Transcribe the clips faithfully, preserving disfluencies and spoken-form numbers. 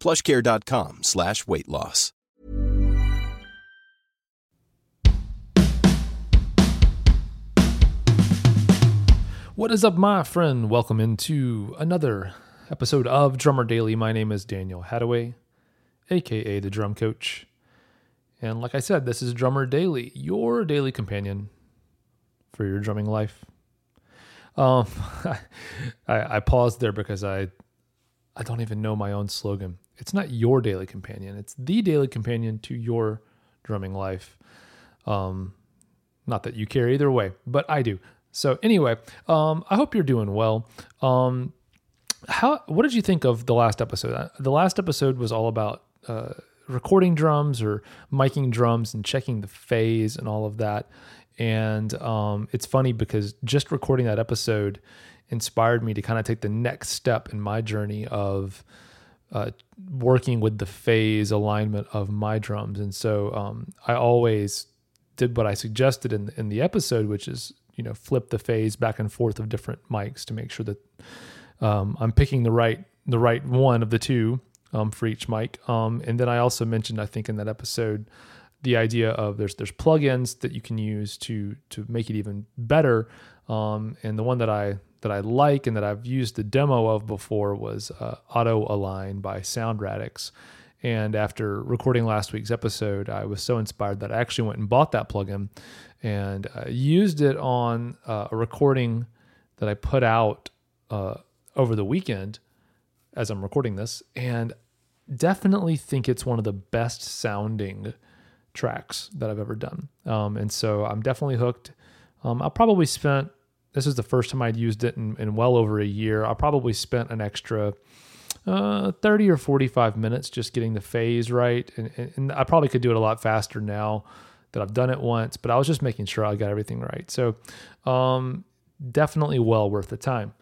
plushcare.com slash weight loss. What is up, my friend? Welcome into another episode of Drummer Daily. My name is Daniel Hathaway, aka the Drum Coach. And like I said, this is Drummer Daily, your daily companion for your drumming life. Um, I, I paused there because I I don't even know my own slogan. It's not your daily companion. It's the daily companion to your drumming life. Um, not that you care either way, but I do. So anyway, um, I hope you're doing well. Um, how? What did you think of the last episode? The last episode was all about uh, recording drums or miking drums and checking the phase and all of that. And um, it's funny because just recording that episode inspired me to kind of take the next step in my journey of uh, working with the phase alignment of my drums. And so um, I always did what I suggested in the, in the episode, which is, you know, flip the phase back and forth of different mics to make sure that um, I'm picking the right, the right one of the two um, for each mic. Um, and then I also mentioned, I think in that episode, the idea of there's there's plugins that you can use to to make it even better. Um, and the one that I that I like and that I've used the demo of before was uh, Auto Align by Sound Radix. And after recording last week's episode, I was so inspired that I actually went and bought that plugin and uh, used it on uh, a recording that I put out uh, over the weekend as I'm recording this, and definitely think it's one of the best sounding tracks that I've ever done. Um, and so I'm definitely hooked. Um, I probably spent, this is the first time I'd used it in, in well over a year. I probably spent an extra uh, thirty or forty-five minutes just getting the phase right. And, and, and I probably could do it a lot faster now that I've done it once, but I was just making sure I got everything right. So um, definitely well worth the time.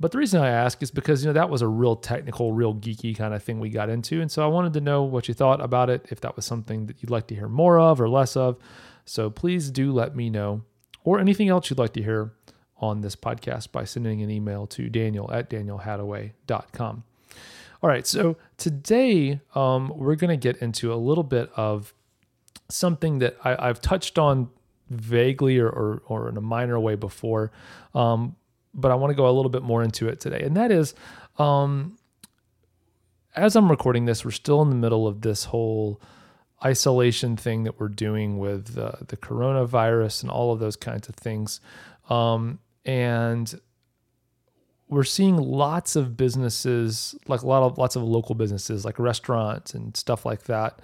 But the reason I ask is because, you know, that was a real technical, real geeky kind of thing we got into. And so I wanted to know what you thought about it, if that was something that you'd like to hear more of or less of. So please do let me know, or anything else you'd like to hear on this podcast, by sending an email to Daniel at daniel hathaway dot com. All right. So today um, we're going to get into a little bit of something that I, I've touched on vaguely or, or, or in a minor way before. Um, but I want to go a little bit more into it today. And that is, um, as I'm recording this, we're still in the middle of this whole isolation thing that we're doing with uh, the coronavirus and all of those kinds of things. Um, and we're seeing lots of businesses, like a lot of, lots of local businesses, like restaurants and stuff like that.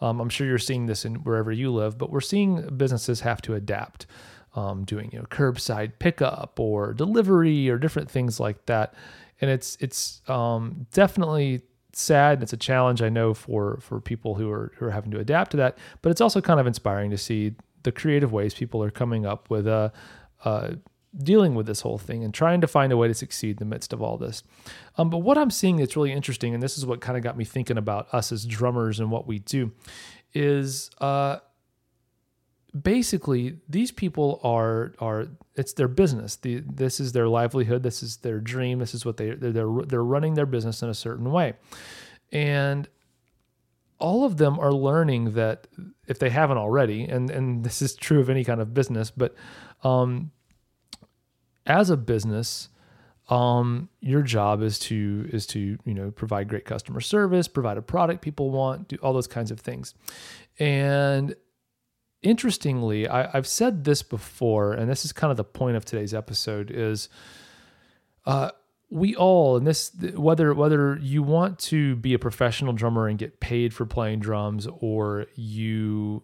Um, I'm sure you're seeing this in wherever you live, but we're seeing businesses have to adapt. Um, doing, you know, curbside pickup or delivery or different things like that. And it's, it's um, definitely sad. And it's a challenge, I know, for, for people who are, who are having to adapt to that, but it's also kind of inspiring to see the creative ways people are coming up with, uh, uh, dealing with this whole thing and trying to find a way to succeed in the midst of all this. Um, but what I'm seeing that's really interesting, and this is what kind of got me thinking about us as drummers and what we do, is, uh, basically, these people are are it's their business. The, this is their livelihood. This is their dream. This is what they they're, they're they're running their business in a certain way, and all of them are learning that if they haven't already, and and this is true of any kind of business. But um, as a business, Um, your job is to, is to, you know, provide great customer service, provide a product people want, do all those kinds of things. And interestingly, I, I've said this before, and this is kind of the point of today's episode is, uh, we all, and this, whether, whether you want to be a professional drummer and get paid for playing drums, or you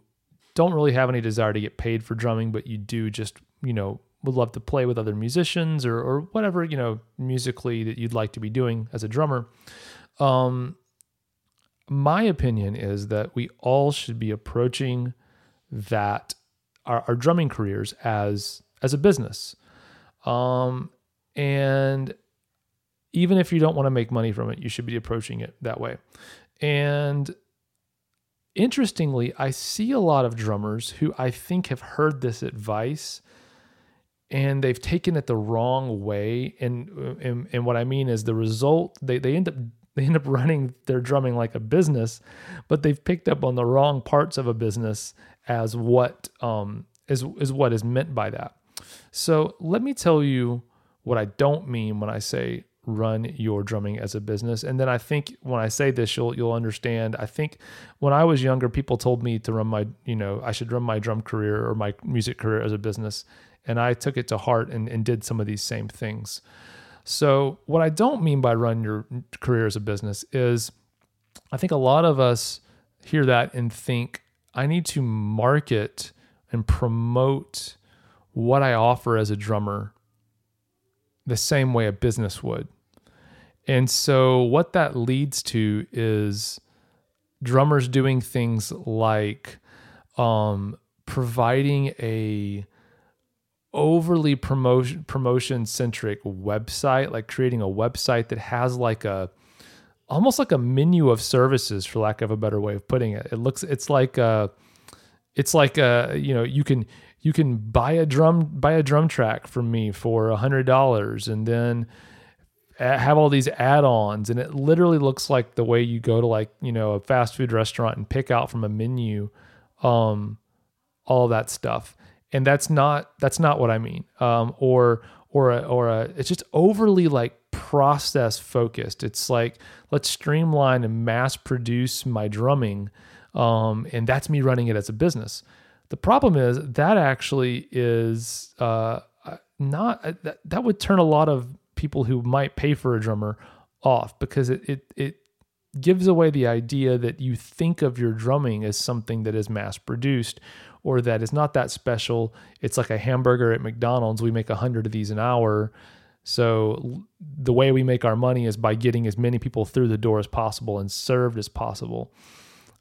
don't really have any desire to get paid for drumming, but you do just, you know, would love to play with other musicians or, or whatever, you know, musically that you'd like to be doing as a drummer. Um, my opinion is that we all should be approaching that our, our drumming careers as, as a business. Um, and even if you don't want to make money from it, you should be approaching it that way. And interestingly, I see a lot of drummers who I think have heard this advice and they've taken it the wrong way. And, and, and what I mean is the result, they, they end up, they end up running their drumming like a business, but they've picked up on the wrong parts of a business as what, um, is, is what is meant by that. So let me tell you what I don't mean when I say run your drumming as a business. And then I think when I say this, you'll, you'll understand. I think when I was younger, people told me to run my, you know, I should run my drum career or my music career as a business. And I took it to heart and, and did some of these same things. So what I don't mean by run your career as a business is I think a lot of us hear that and think I need to market and promote what I offer as a drummer the same way a business would. And so what that leads to is drummers doing things like um, providing a overly promotion promotion centric website, like creating a website that has like a almost like a menu of services, for lack of a better way of putting it. It looks it's like a it's like a you know you can you can buy a drum buy a drum track from me for a hundred dollars and then have all these add-ons, and it literally looks like the way you go to like you know a fast food restaurant and pick out from a menu, um, all that stuff. And that's not that's not what I mean. Um, or or a, or a, it's just overly like process focused. It's like let's streamline and mass produce my drumming, um, and that's me running it as a business. The problem is that actually is uh, not that, that would turn a lot of people who might pay for a drummer off because it it it gives away the idea that you think of your drumming as something that is mass produced, or that it's not that special. It's like a hamburger at McDonald's. We make a hundred of these an hour. So the way we make our money is by getting as many people through the door as possible and served as possible.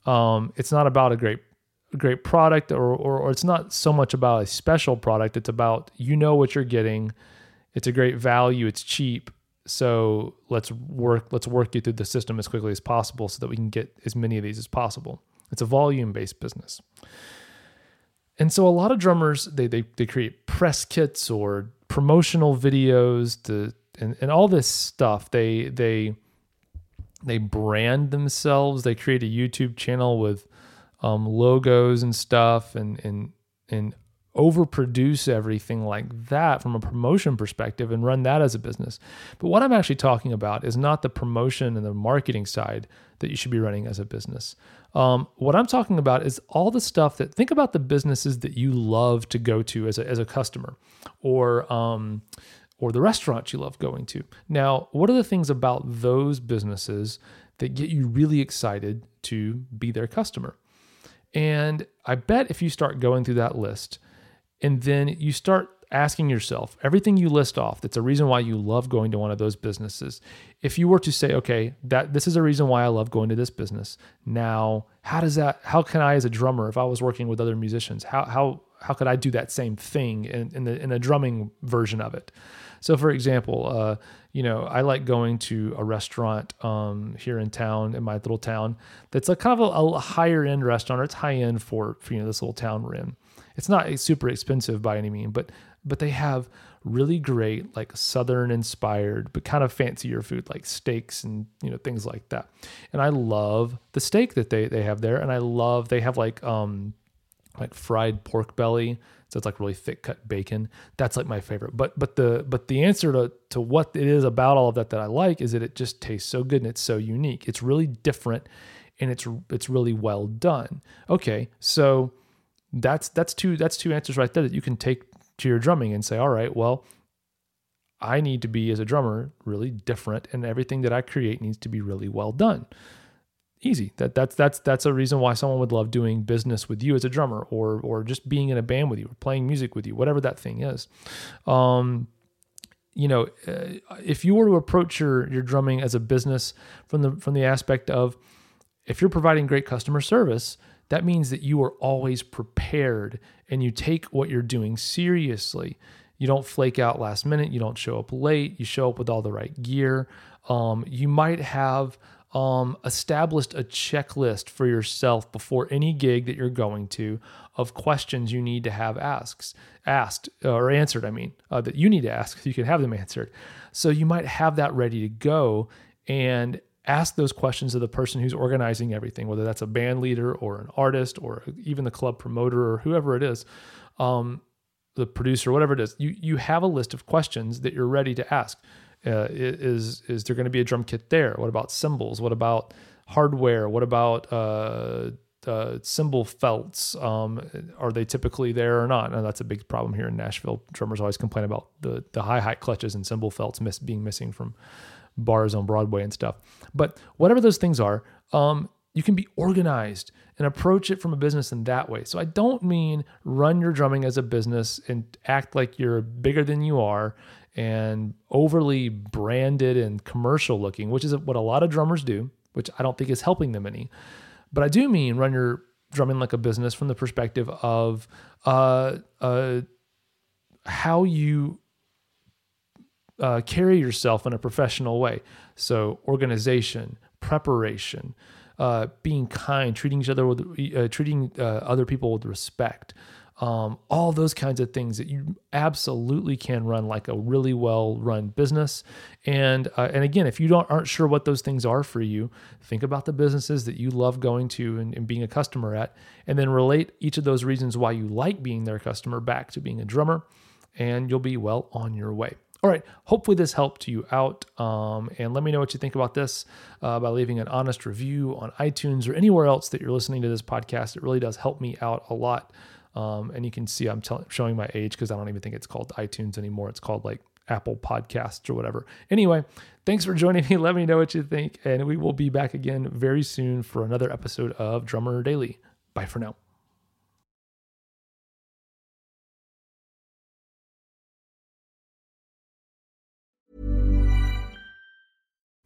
Um, it's not about a great, great product or, or, or it's not so much about a special product. It's about, you know what you're getting. It's a great value. It's cheap. So let's work, let's work you through the system as quickly as possible so that we can get as many of these as possible. It's a volume-based business. And so a lot of drummers, they they they create press kits or promotional videos to and, and all this stuff. They they they brand themselves. They create a YouTube channel with um, logos and stuff, and and and overproduce everything like that from a promotion perspective, and run that as a business. But what I'm actually talking about is not the promotion and the marketing side that you should be running as a business. Um, what I'm talking about is all the stuff that, think about the businesses that you love to go to as a, as a customer, or um, or the restaurants you love going to. Now, what are the things about those businesses that get you really excited to be their customer? And I bet if you start going through that list, and then you start asking yourself, everything you list off, that's a reason why you love going to one of those businesses. If you were to say, okay, that this is a reason why I love going to this business. Now, how does that, how can I as a drummer, if I was working with other musicians, how how how could I do that same thing in, in the in a drumming version of it? So for example, uh, you know, I like going to a restaurant um, here in town, in my little town, that's a kind of a, a higher end restaurant, or it's high end for, for you know this little town we're in. It's not super expensive by any means, but but they have really great, like Southern inspired, but kind of fancier food, like steaks and you know things like that. And I love the steak that they they have there, and I love they have like um like fried pork belly. So it's like really thick cut bacon. That's like my favorite. But but the but the answer to, to what it is about all of that that I like is that it just tastes so good and it's so unique. It's really different and it's it's really well done. Okay, so that's that's two that's two answers right there that you can take to your drumming and say, all right, well, I need to be as a drummer really different, and everything that I create needs to be really well done. Easy. That that's that's that's a reason why someone would love doing business with you as a drummer, or or just being in a band with you, or playing music with you, whatever that thing is. Um, you know, uh, if you were to approach your your drumming as a business from the from the aspect of, if you're providing great customer service, that means that you are always prepared and you take what you're doing seriously. You don't flake out last minute. You don't show up late. You show up with all the right gear. Um, you might have um, established a checklist for yourself before any gig that you're going to of questions you need to have asks, asked or answered, I mean, uh, that you need to ask so you can have them answered. So you might have that ready to go and ask those questions of the person who's organizing everything, whether that's a band leader or an artist or even the club promoter or whoever it is. Um, the producer, whatever it is, you you have a list of questions that you're ready to ask. Uh, is is there going to be a drum kit there? What about cymbals? What about hardware? What about uh, uh, cymbal felts? Um, are they typically there or not? And that's a big problem here in Nashville. Drummers always complain about the the hi-hat clutches and cymbal felts miss, being missing from bars on Broadway and stuff. But whatever those things are, um, you can be organized and approach it from a business in that way. So I don't mean run your drumming as a business and act like you're bigger than you are and overly branded and commercial looking, which is what a lot of drummers do, which I don't think is helping them any. But I do mean run your drumming like a business from the perspective of uh, uh, how you uh, carry yourself in a professional way. So organization, preparation, Uh, being kind, treating each other with uh, treating uh, other people with respect, um, all those kinds of things that you absolutely can run like a really well-run business. And uh, and again, if you don't aren't sure what those things are for you, think about the businesses that you love going to and, and being a customer at, and then relate each of those reasons why you like being their customer back to being a drummer, and you'll be well on your way. All right, hopefully this helped you out, um, and let me know what you think about this uh, by leaving an honest review on iTunes or anywhere else that you're listening to this podcast. It really does help me out a lot, um, and you can see I'm tell- showing my age because I don't even think it's called iTunes anymore. It's called like Apple Podcasts or whatever. Anyway, thanks for joining me. Let me know what you think, and we will be back again very soon for another episode of Drummer Daily. Bye for now.